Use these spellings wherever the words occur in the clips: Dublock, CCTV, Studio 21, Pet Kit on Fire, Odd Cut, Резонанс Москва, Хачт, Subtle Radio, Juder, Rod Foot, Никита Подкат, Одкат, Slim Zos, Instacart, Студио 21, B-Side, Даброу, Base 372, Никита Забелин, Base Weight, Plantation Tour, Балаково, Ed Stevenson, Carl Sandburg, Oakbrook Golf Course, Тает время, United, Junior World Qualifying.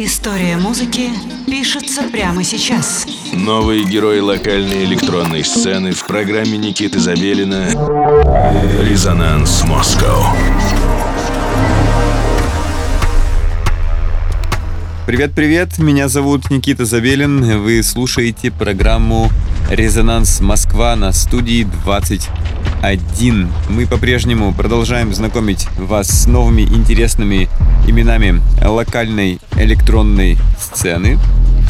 История музыки пишется прямо сейчас. Новые герои локальной электронной сцены в программе Никиты Забелина «Резонанс Москва». Привет-привет, меня зовут Никита Забелин, вы слушаете программу «Резонанс Москва» на студии 21. Мы по-прежнему продолжаем знакомить вас с новыми интересными именами локальной электронной сцены.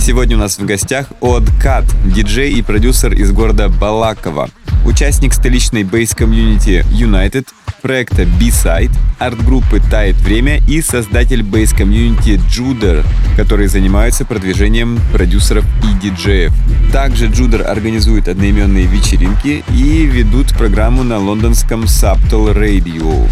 Сегодня у нас в гостях Odd Cut, диджей и продюсер из города Балаково, участник столичной бейс-комьюнити United, проекта B-Side, арт-группы «Тает время» и создатель бейс-комьюнити Juder, которые занимаются продвижением продюсеров и диджеев. Также Juder организует одноименные вечеринки и ведут программу на лондонском Subtle Radio.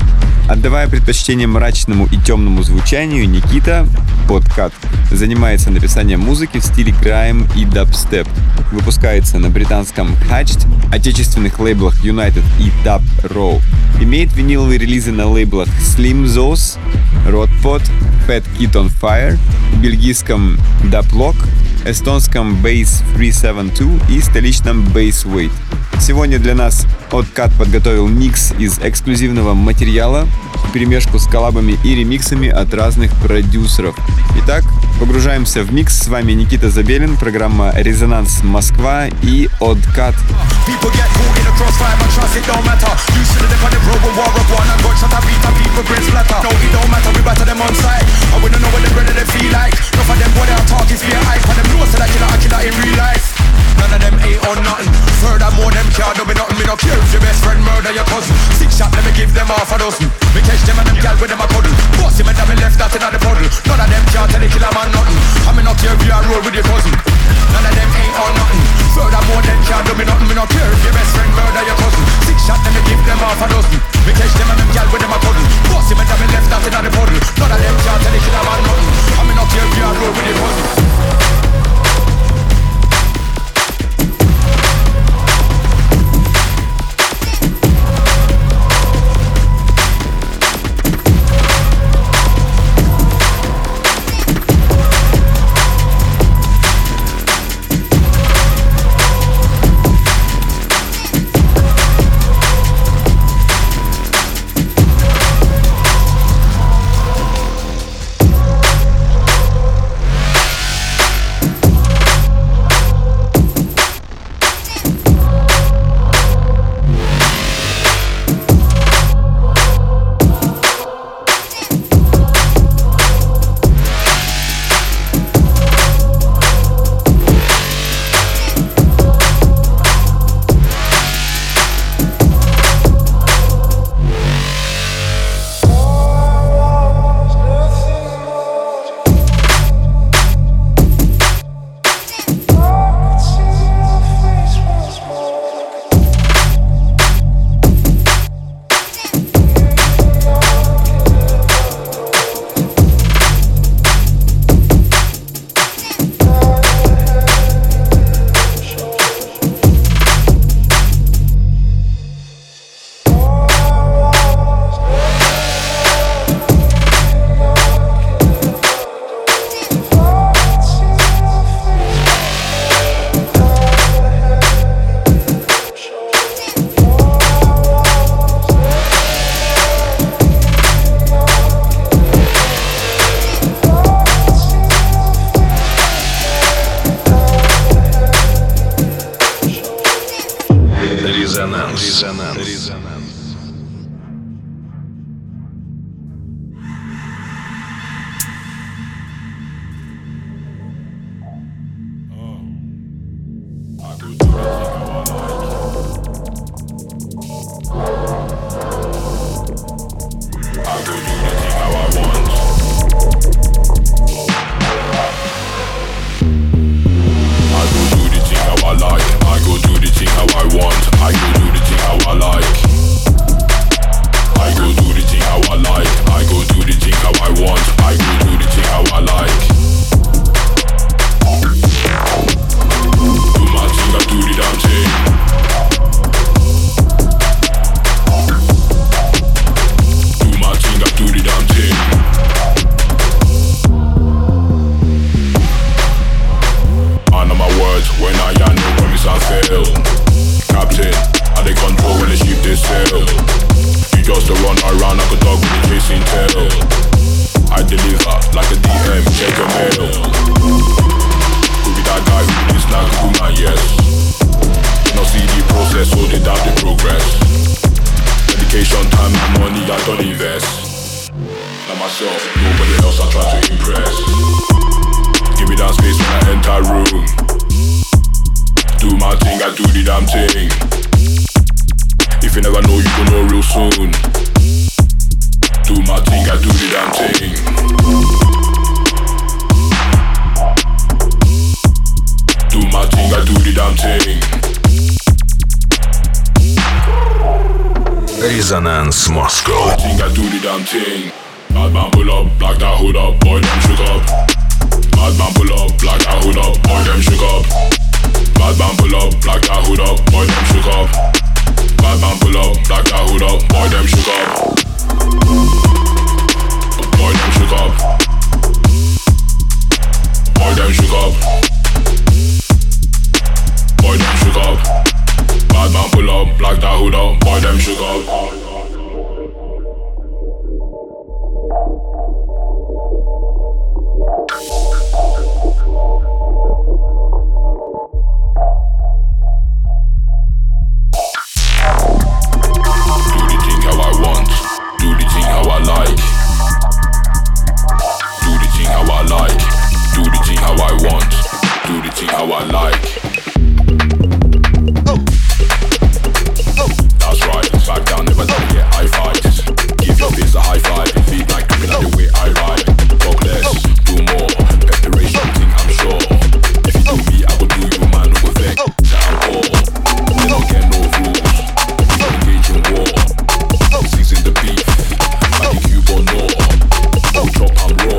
Отдавая предпочтение мрачному и темному звучанию, Никита Подкат занимается написанием музыки в стиле грайм и дабстеп. Выпускается на британском Хачт, отечественных лейблах United и Даброу. Имеет виниловые релизы на лейблах Slim Zos, Rod Foot, Pet Kit on Fire, бельгийском Dublock, эстонском Base 372 и столичном Base Weight. Сегодня для нас Одкат подготовил микс из эксклюзивного материала в перемешку с коллабами и ремиксами от разных продюсеров. Итак, погружаемся в микс. С вами Никита Забелин, программа «Резонанс Москва» и Одкат. None of them ain't on nothing. Furthermore, them can't do me nothing. Me no care if your best friend murder your cousin. Six shot, let me give them half a dozen. Me catch them and them gal with them a cuddle. Boss him and them left that in the puddle. None of them can't tell the killer man nothing. I me no care if you are roll with your cousin. None of them ain't on nothing. Furthermore, them can't do me nothing. Me no care if your best friend murder your cousin. Six shot, let me give them half a dozen. Me catch them and them gal with them a cuddle. Boss him and them left that in the puddle. None of them can't tell the killer man nothing. I me no care if you are roll with your cousin. Резонанс Москва. Boy, them shook up. Bad man pull up, black that hood up. Boy, them shook up. Do the thing how I want. Do the thing how I like. Do the thing how I like. Do the thing how I want. Do the thing how I like. Back down, never done yet, I fight. Give your face a high five. Feed like coming out the way I ride. Talk less, do more. Desperation, think I'm sure. If you do me, I will do you, man. No effect, down all. We don't get no rules. We don't engage in war. Season the beef, like a Cuban law. Don't drop, I'm raw.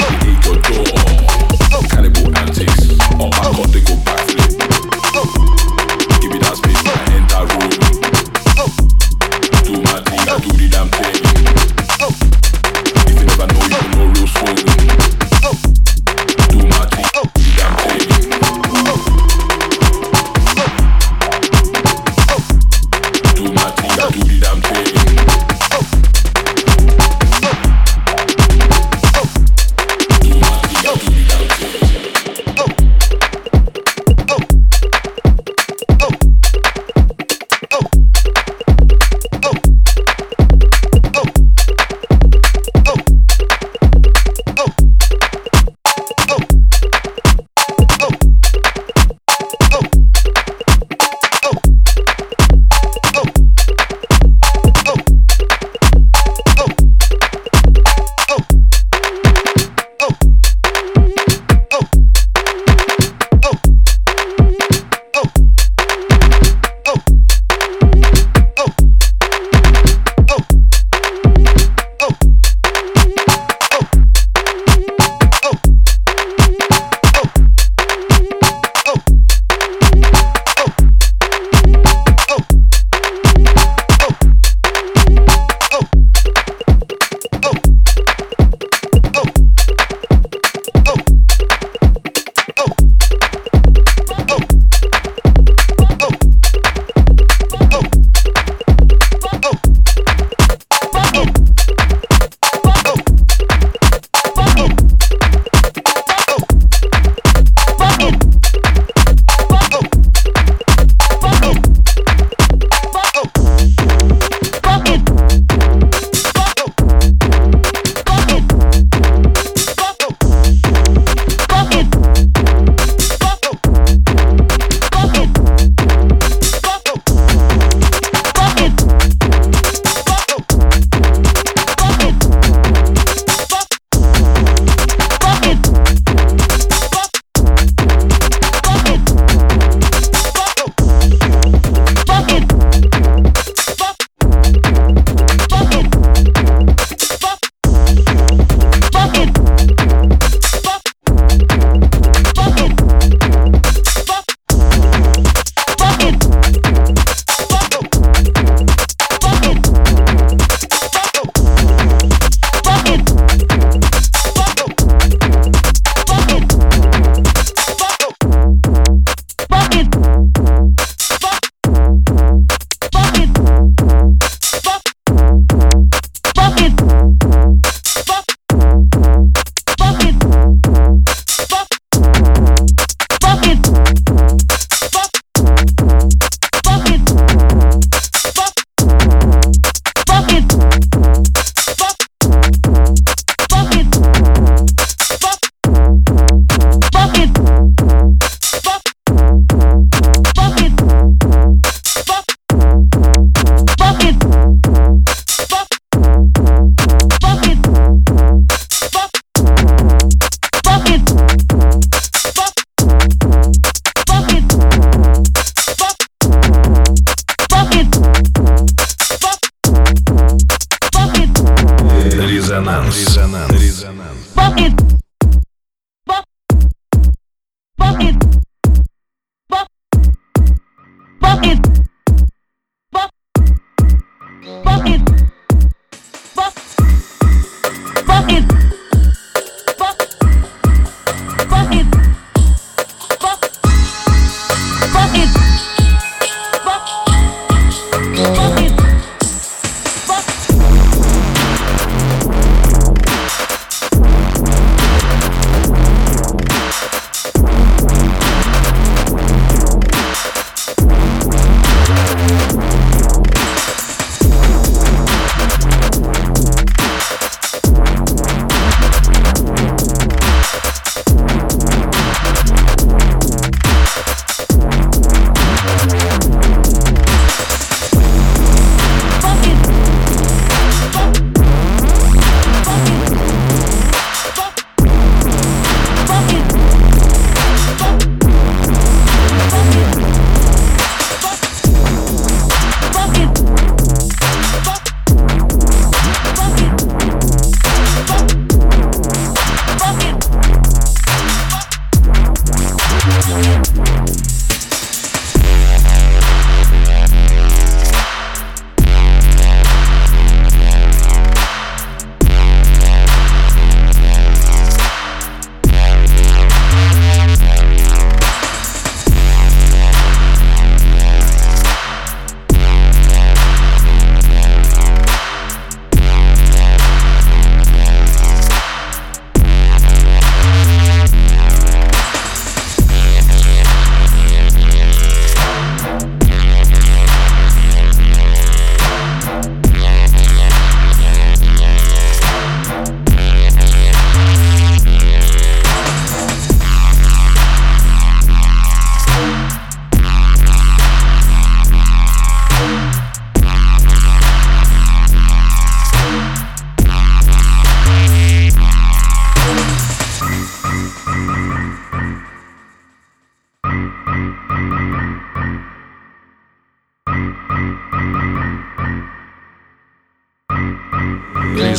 They need your door. Cannibal antics, or back on the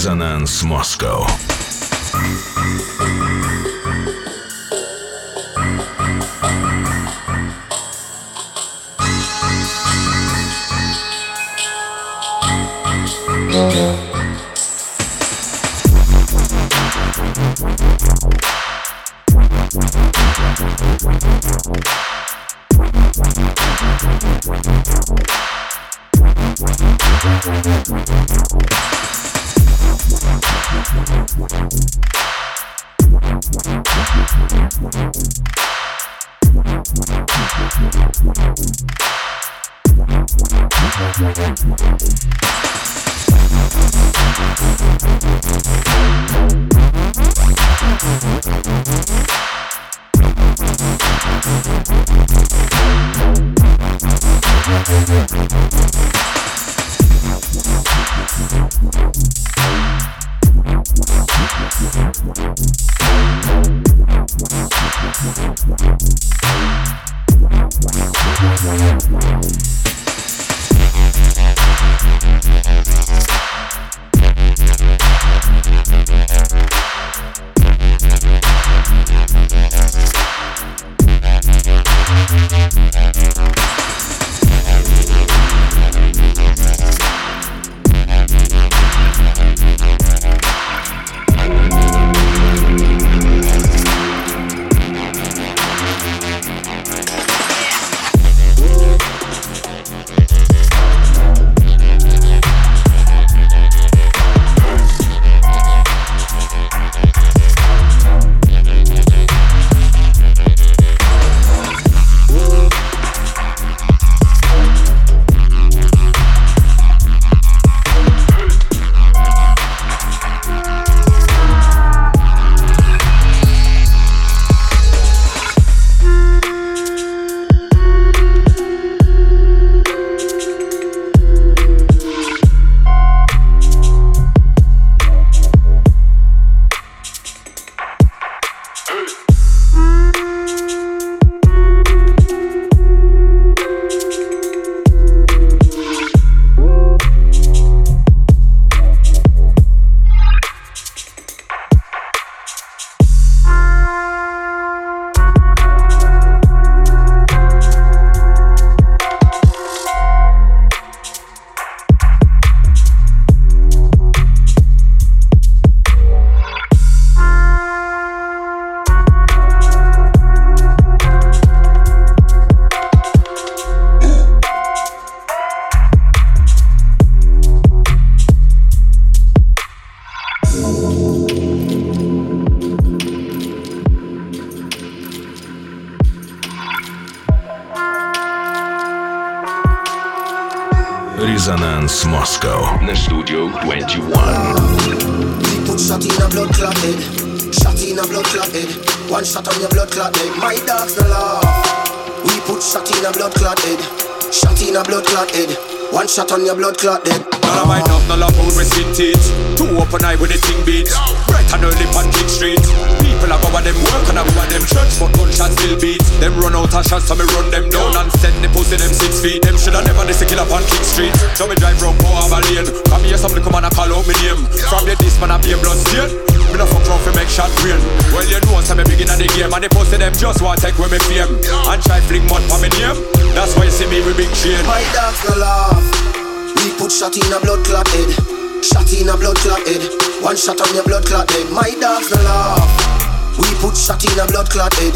Резонанс Москва. Resonance Moscow на Studio 21. People shot in a blood clot head. Shot in a blood clot head. One shot on your blood clot head. My dogs no laugh. We put shot in a blood clot head. Shot in a blood clot head. One shot on your blood clot head. All of my dogs no laugh over skin teeth. Two open eye with a ting beat. Bright and early on King Street. People are over them work and over them church, but gunshots still beat. Them run out of shots so me run them down and send the pussy them 6 feet. Them shoulda never this a killer on King Street. So me drive round Power Lane. Come here some little man a call out me name. From here this man a be a blood stain. Me no fuck round fi make shot rain. Well you know so me begin on the game and the pussy them just want take with me fame and try fling mud for me name. That's why you see me with big chain. My dogs no laugh. We put shot in a blood clot head. Shot in a blood clot head. One shot on your blood clot head. My dogs no laugh. We put shot in a blood clot head.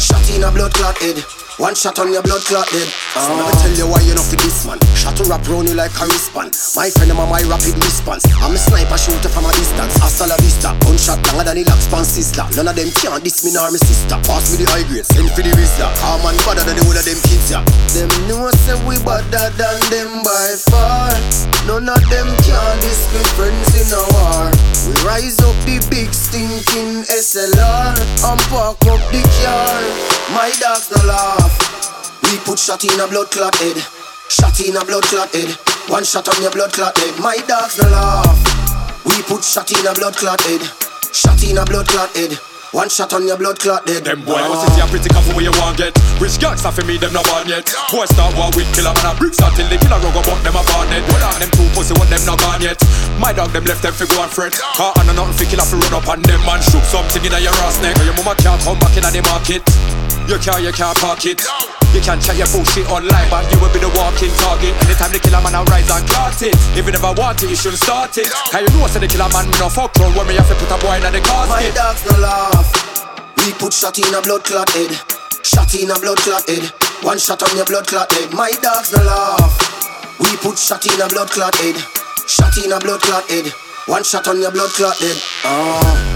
Shot in a blood clot head. One shot on your blood clot head. So let me tell you why you not for this man. Shot to wrap round you like a wristband. My friend am my rapid response. I'm a sniper shooter from a distance. Hasta la vista. Gunshot longer than the laps pan sizzler. None of them can't diss me nor my sister. Pass with the high grade, send for the wristler. Calm and badder than the whole of them kids ya. Them know say we badder than them by far. None of them can't diss me friends in a war. We rise up the big stinking SLR. I'm park up the car. My dogs no laugh. We put shot in a blood clot head. Shot in a blood clot head. One shot on your blood clot head. My dogs no laugh. We put shot in a blood clot head. Shot in a blood clot head. One shot on your blood clot dead. Them boy, what's it? You're pretty careful where you want get. Rich gangsta for me, them no one yet. Boy start war with killer man a bricks until they killer rug about them a bonnet. What are them two pussy? What them no gone yet? My dog them left them for go and fret. Can't handle nothing for killer for run up on them man. Shoot something in your ass neck. Your mama can't come back in the market. Your car, you can't park it. You can check your bullshit online, but you will be the walking target. Anytime the killer man a rise and cart it. If you never want it, you shouldn't start it. Can you know what's the killer man, me no fuck round when me have to put a boy in the casket. My dogs no laugh. We put shot in a blood clot head. Shot in a blood clot head. One shot on your blood clot head. My dogs no laugh. We put shot in a blood clot head. Shot in a blood clot head. One shot on your blood clot head. Oh.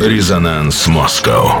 Резонанс Москва.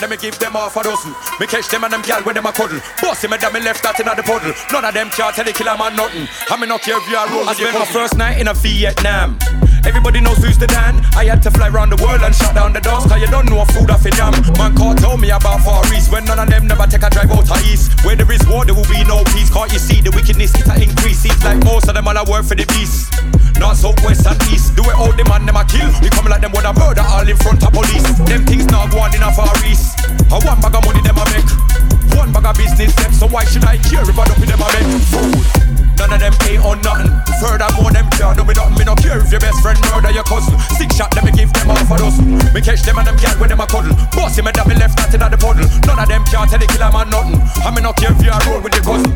Let me give them half a dozen. Me catch them and them gal with them a cuddle. Bossy me, that me left that in the puddle. None of them can't tell the killer man nothing. I me not care if you are roll. I spent my first night in a Vietnam. Everybody knows who's the Dan. I had to fly round the world and shut down the doors, cause you don't know a food off a jam. Man can't tell me about Far East when none of them never take a drive out of East. Where there is war there will be no peace. Can't you see the wickedness it a increase? Seems like most of them all a work for the beast. North, south, west and east. Do it all the man them a kill. We come like them wanna murder all in front of police. Them things now go on in a Far East. I one bag of money them a make, one bag of business them. So why should I care if I don't be them a make food? None of them ain't on nothing. Furthermore, them can't do me nothing. Me no care if your best friend murder your cousin. Sick shot, let me give them half a dozen. Me catch them and them gal with them a cuddle. Bossy me that me left that in the puddle. None of them can't tell the killer man nothing. I me no care if you a roll with your cousin.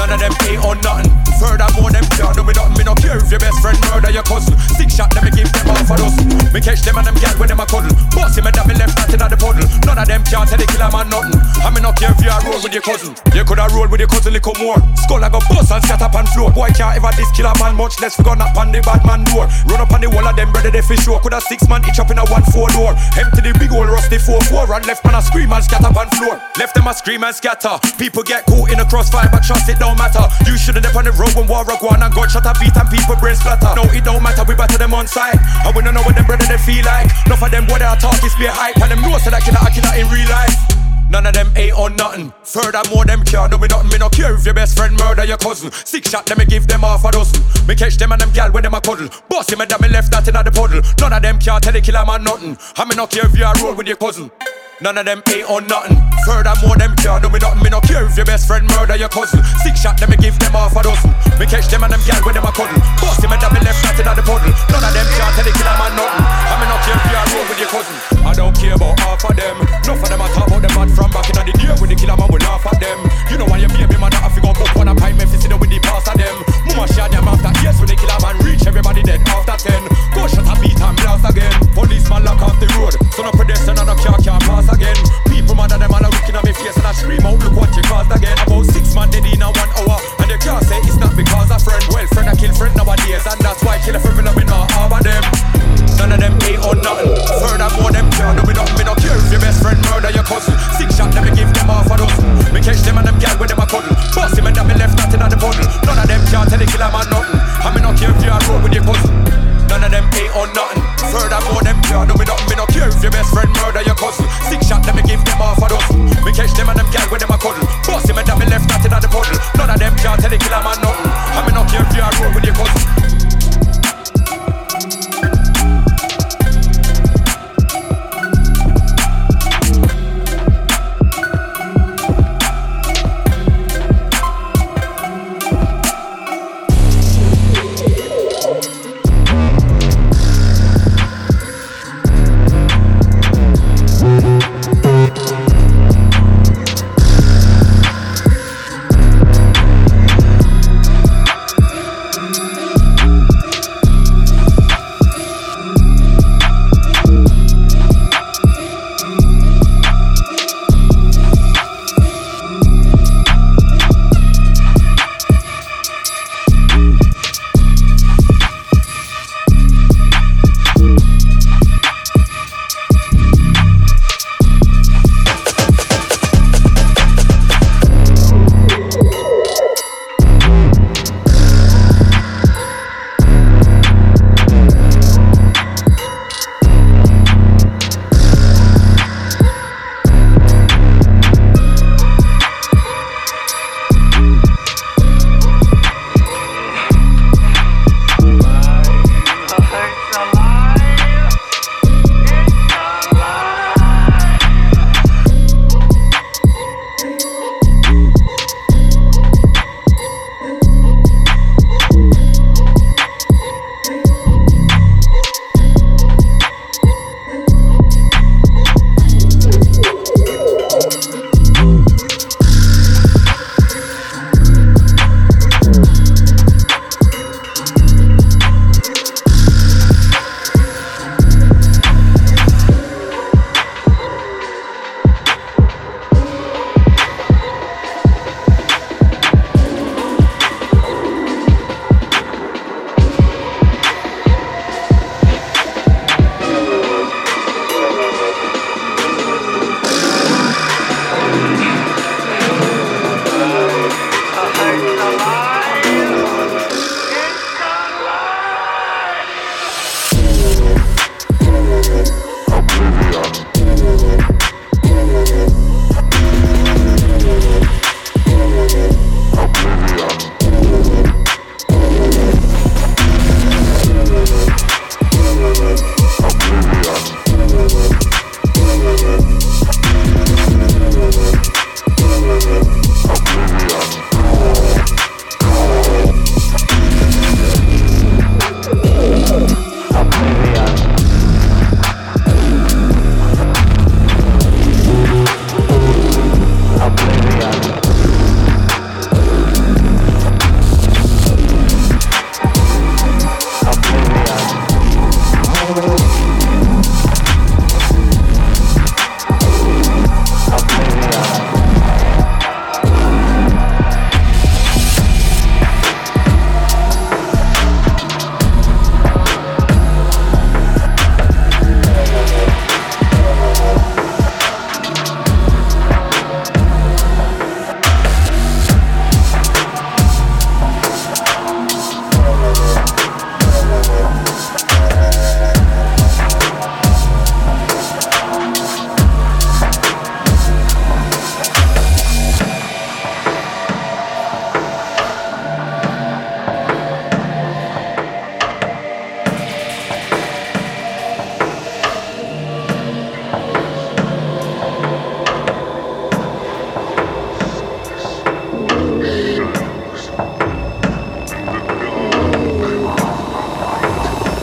None of them ain't on nothing. Furthermore, them can't do me nothing. Me no care if your best friend murder your cousin. Sick shot, let me give them half a dozen. Me catch them and them gal with them a cuddle. Bossy me that me left that in the puddle. None of them can't tell the killer man nothing. I me no care if you a roll with your cousin. You coulda roll with your cousin little more. Skull I got bust and scatter. Boy can't ever this killer man, much less gun up on the bad man door. Run up on the wall of them brother they for sure. Could a 6 man each up in a 1-4 door. Empty the big old rusty 4-4 and left man a scream and scatter on floor. Left them a scream and scatter. People get caught in a crossfire but trust it don't matter. You shouldn't dip on the road when war a go on and gunshot a beat and people brain splatter. No it don't matter, we batter them on side. And we don't know what them brother they feel like. Enough of them boy they are talk is be hype. And them know so that killer in real life. None of them ain't on nothing. Furthermore, them can't do me nothing. Me no care if your best friend murder your cousin. Sick shot, let me give them half a dozen. Me catch them and them gal with them a cuddle. Bossy me that me left that in the puddle. None of them can't tell the killer man nothing. I me no care if you a roll with your cousin. None of them ain't on nothing. Furthermore, them can't do me nothing. Me no care if your best friend murder your cousin. Sick shot, let me give them half a dozen. Me catch them and them gal with them a cuddle. Bossy me that me left that in the puddle. None of them can't tell the killer man nothing. I me no care if you a roll with your cousin. I don't care about half of them. Enough of them I talk about them bad from back in the day when the killer man would laugh at them. You know why your baby man I figure book one a pie me sit with the past of them. Mama shot them after years when the killer man reach everybody dead after 10. Go shut a beat and blast again. Policeman lock off the road, so no pedestrian and no car can't pass again. People mad at them all are looking at me face and I scream out look what you caused again. About 6 man dead in a 1 hour and they can't say it's not because a friend. Well friend I kill friend nowadays and that's why kill a friend when I'm in all of them. None of them ain't on nothing. Furthermore them can't do me nothing. Me no care if your best they kill a man now. I mean, not care if you are road with your cousin.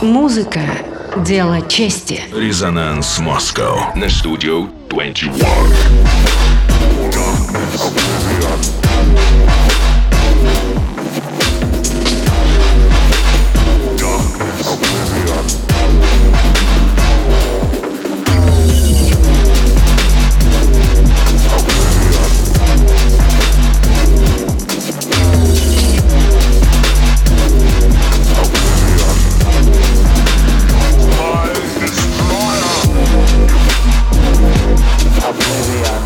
Музыка – дело чести. Резонанс Москва на Студио 21. Here we are.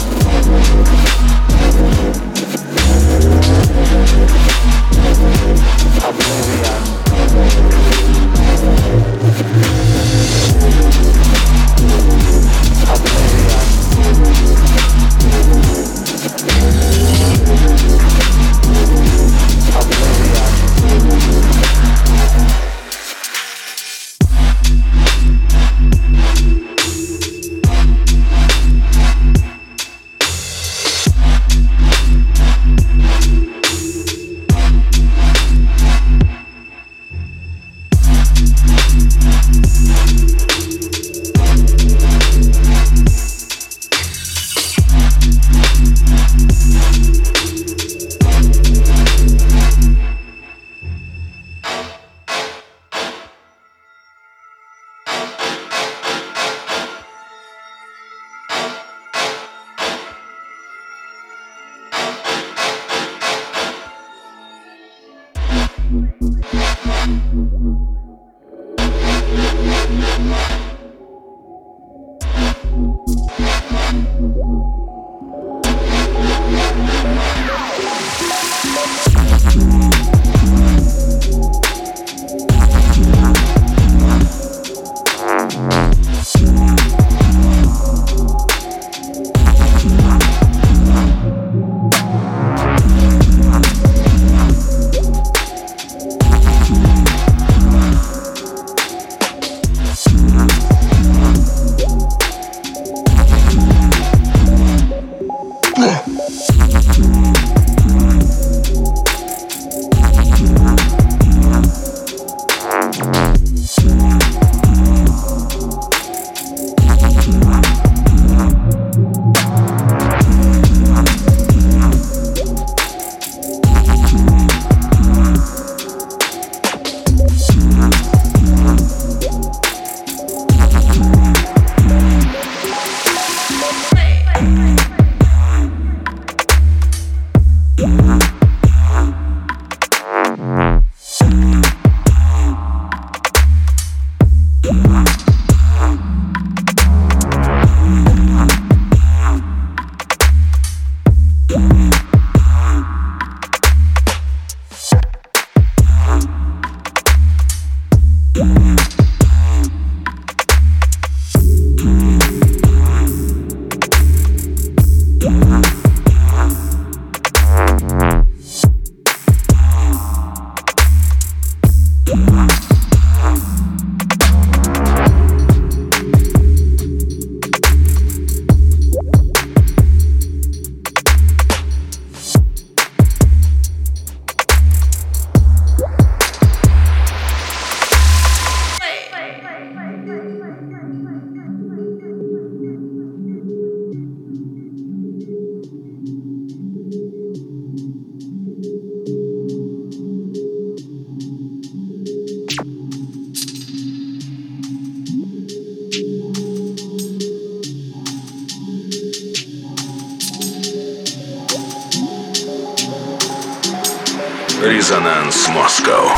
Резонанс Москва.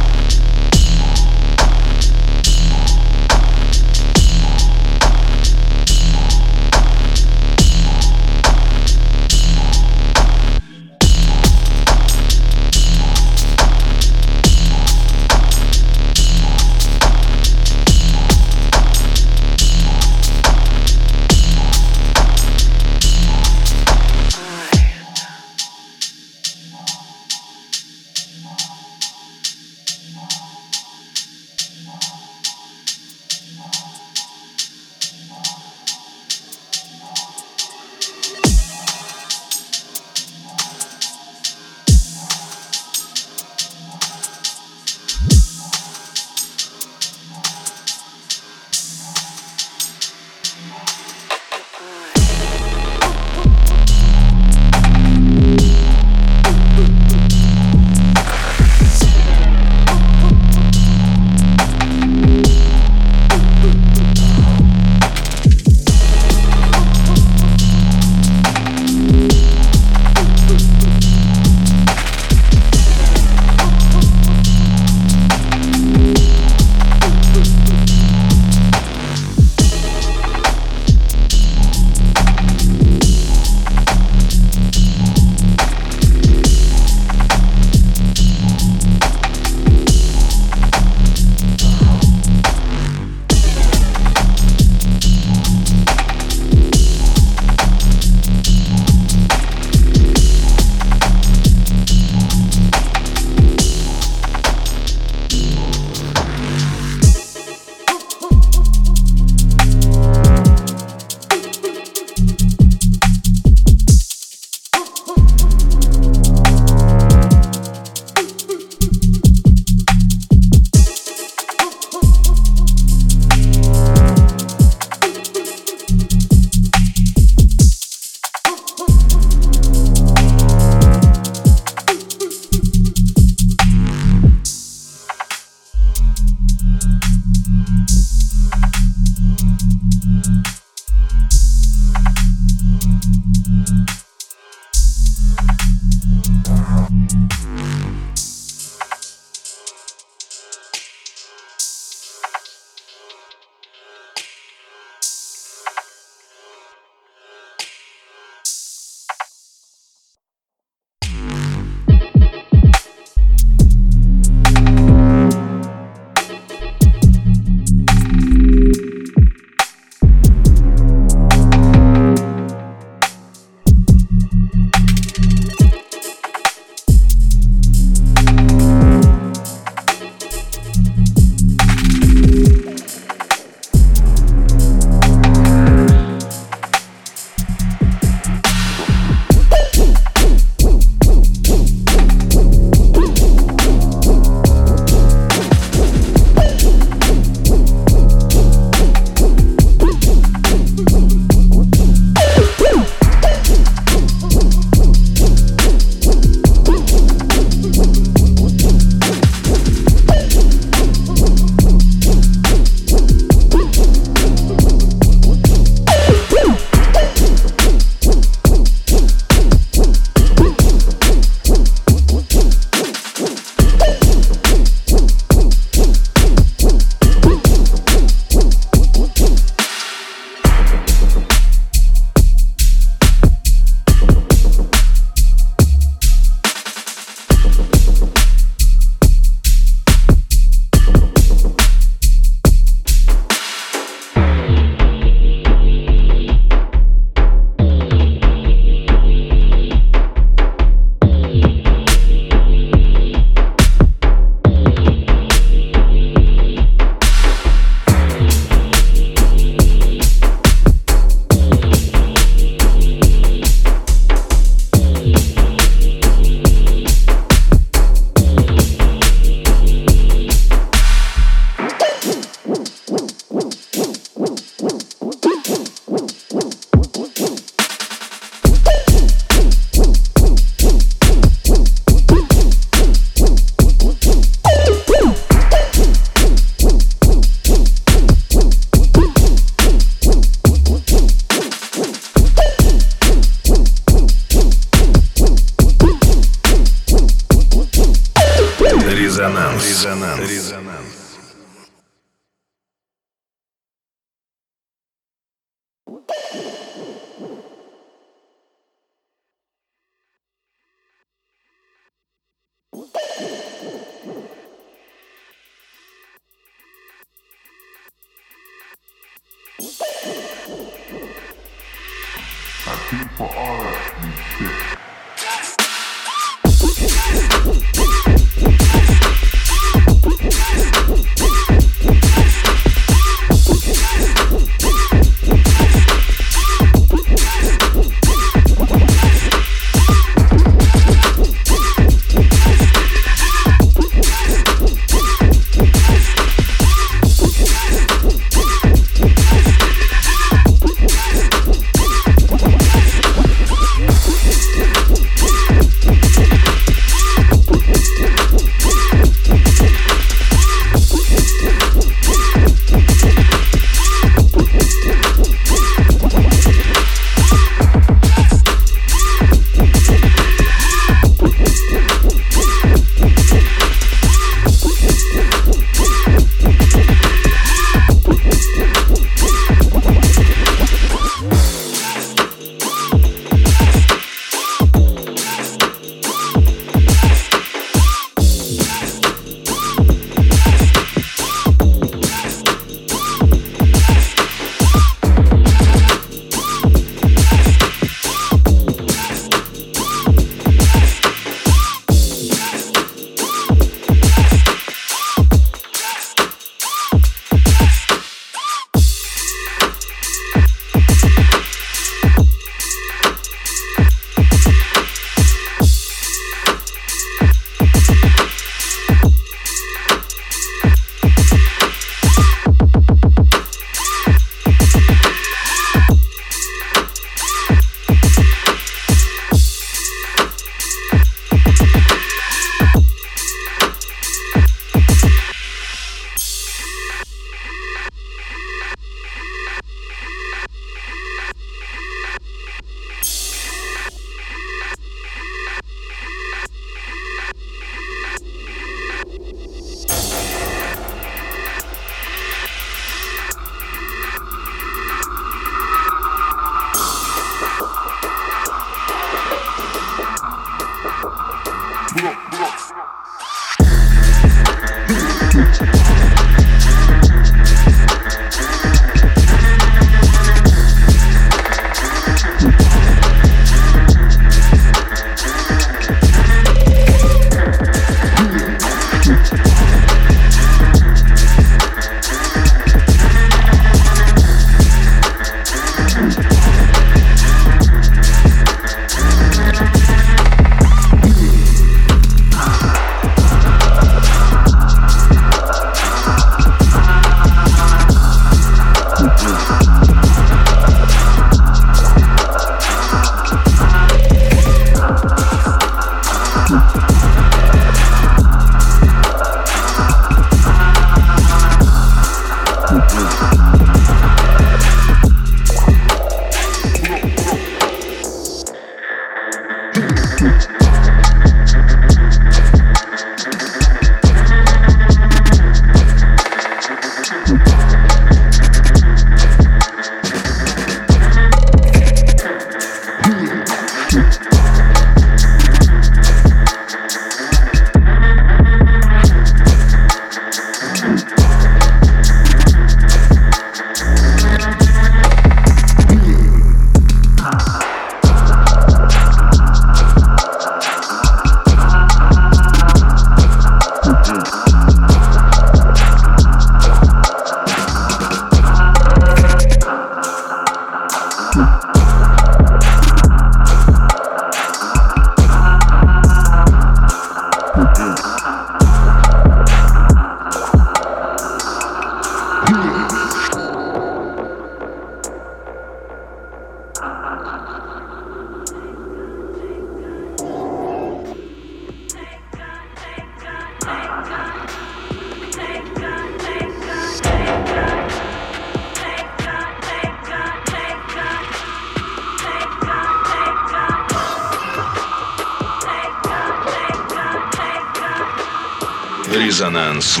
Резонанс Москва.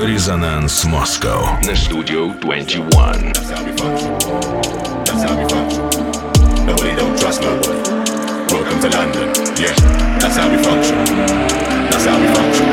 Резонанс Москва на Studio 21. That's how we fuck you. That's how we fuck you. Nobody don't trust nobody. Welcome to London. Yeah. That's how we function. That's how we function.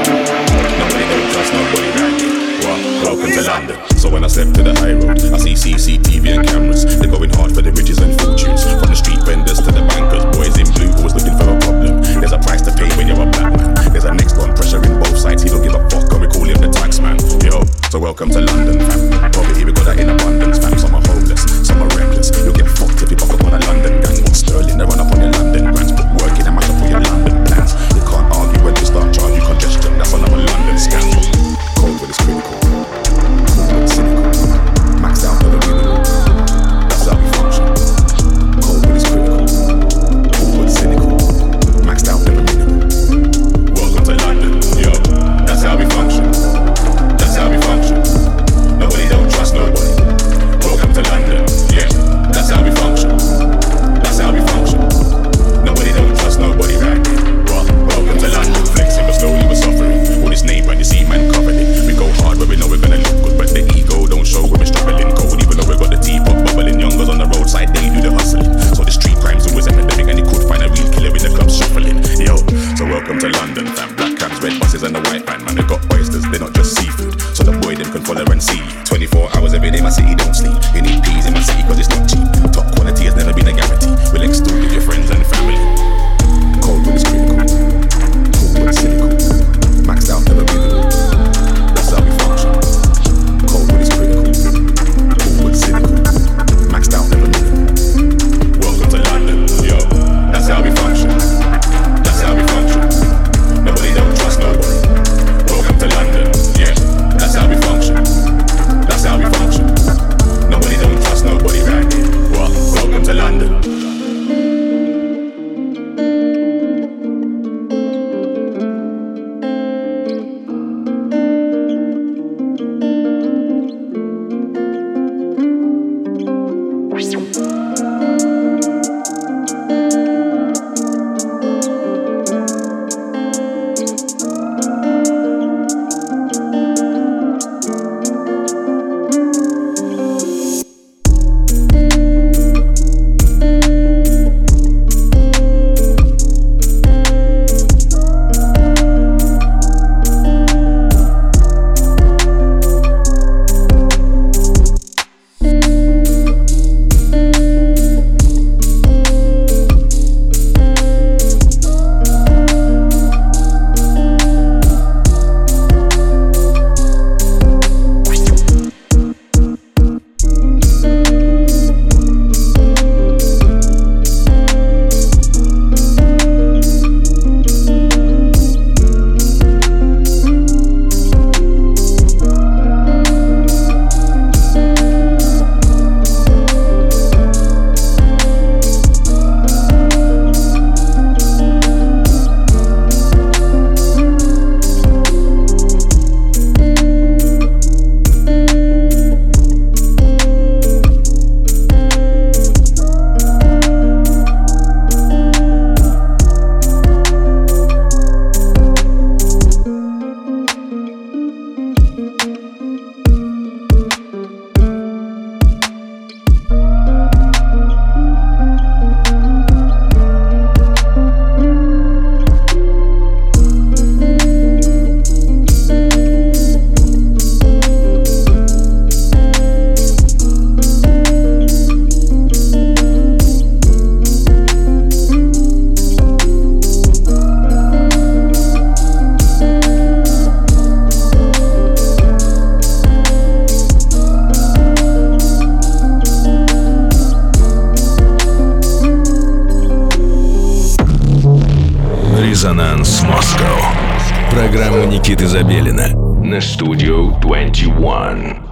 Nobody don't trust nobody, right? Well, welcome to London. So when I step to the high road, I see CCTV and cameras. They're going hard for the riches and fortunes. From the street vendors to the bankers, boys in blue always looking for a problem. There's a price to pay when you're a black man. There's a next one pressuring both sides. He don't give a fuck, and we call him the tax man. Yo, so welcome to London, fam. Poverty, we got that in abundance, fam. Some are homeless, some are reckless. You'll get fucked if you buck up on a London gang. What's sterling? They run up on your London grants. Put work in and match up for your London plans. You can't argue when you start charging congestion. That's another London scam. Cold with it's critical. Cold with cynical. Maxed out for the minimum. That's how we function. Cold with it's critical. Cold with cynical. Maxed out for the minimum. Welcome to London, yo. That's how we function. That's how we function. No «Резонанс Москва». Программа Никиты Забелина на Студио 21.